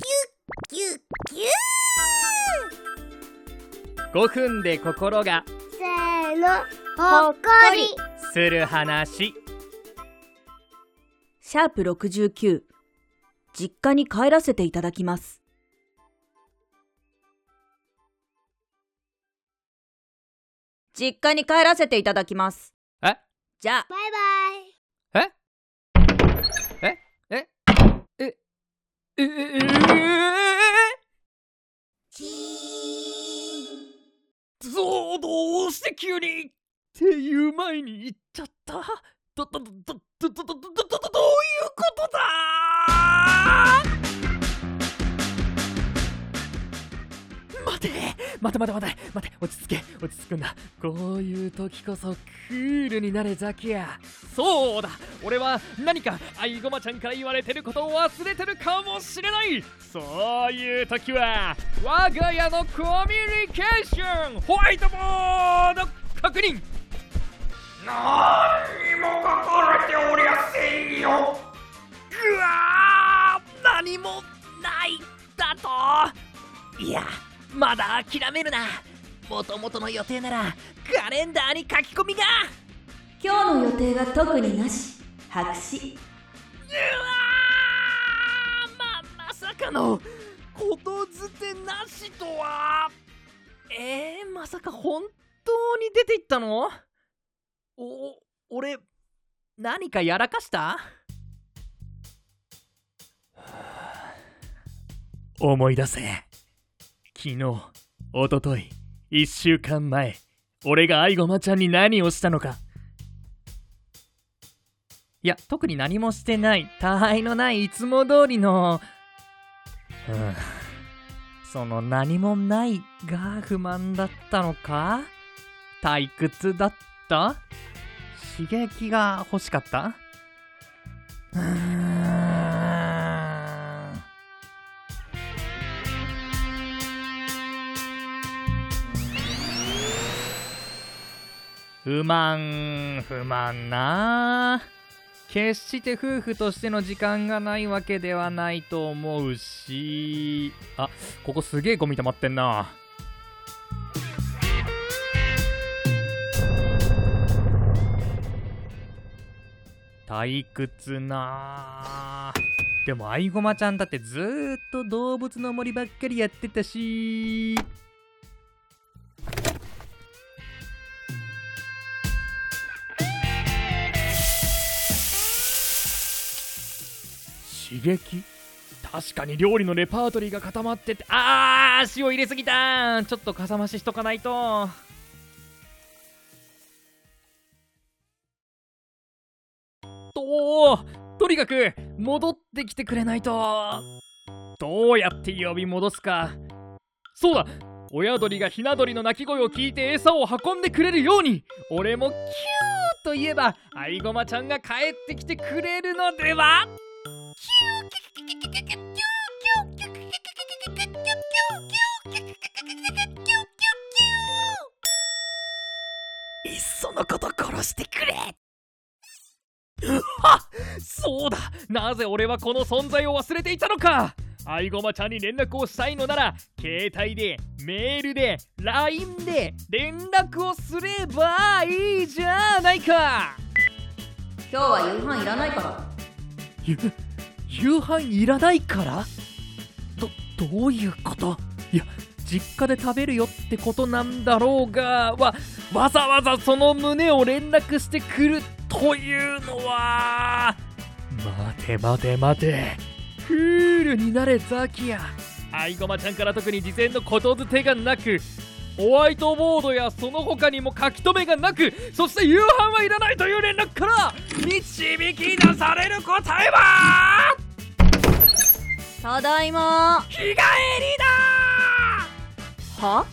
ぎゅっぎゅっぎゅー。5分で心がせーのほっこりする話。シャープ69、実家に帰らせていただきます。実家に帰らせていただきます。え？じゃあバイバイ。え？どうして急にっていう前に言っちゃった。どういうことだ。待て、落ち着くんだ。こういう時こそクールになれザキヤ。そうだ、俺は何かアイゴマちゃんから言われてることを忘れてるかもしれない。そういう時は我が家のコミュニケーション、ホワイトボード確認。なーにも書かれておりゃせんよ。ぐわー、何もないだと。いや、まだ諦めるな。もともとの予定ならカレンダーに書き込みが。今日の予定は特になし。白紙。うわー、まさかのことづてなしとは。まさか本当に出て行ったの？俺何かやらかした？思い出せ。昨日、おととい、1週間前、俺がアイゴマちゃんに何をしたのか。いや、特に何もしてない、他愛のないいつも通りの、その何もないが不満だったのか？退屈だった？刺激が欲しかった？不満な。決して夫婦としての時間がないわけではないと思うし。あ、ここすげえゴミ溜まってんな。退屈な。でもアイゴマちゃんだってずーっと動物の森ばっかりやってたし。刺激？確かに料理のレパートリーが固まってて、あー、塩入れすぎた。ちょっとかさ増ししとかないと。とにかく戻ってきてくれないと。どうやって呼び戻すか。そうだ、親鳥がひな鳥の鳴き声を聞いて餌を運んでくれるように、俺もキューと言えばアイゴマちゃんが帰ってきてくれるのでは。いっそのこと殺してくれ。そうだ、なぜ俺はこの存在を忘れていたのか。アイゴマちゃんに連絡をしたいのなら、携帯で、メールで、LINE で連絡をすればいいじゃないか。今日は夕飯いらないから。夕飯いらないから？どういうこと？いや、実家で食べるよってことなんだろうが、わざわざその旨を連絡してくるというのは。待て、クールになれザキヤ。アイゴマちゃんから特に事前のことづてがなく、ホワイトボードやその他にも書き留めがなく、そして夕飯はいらないという連絡から導き出される答えは、ただいま、日帰りだ。は？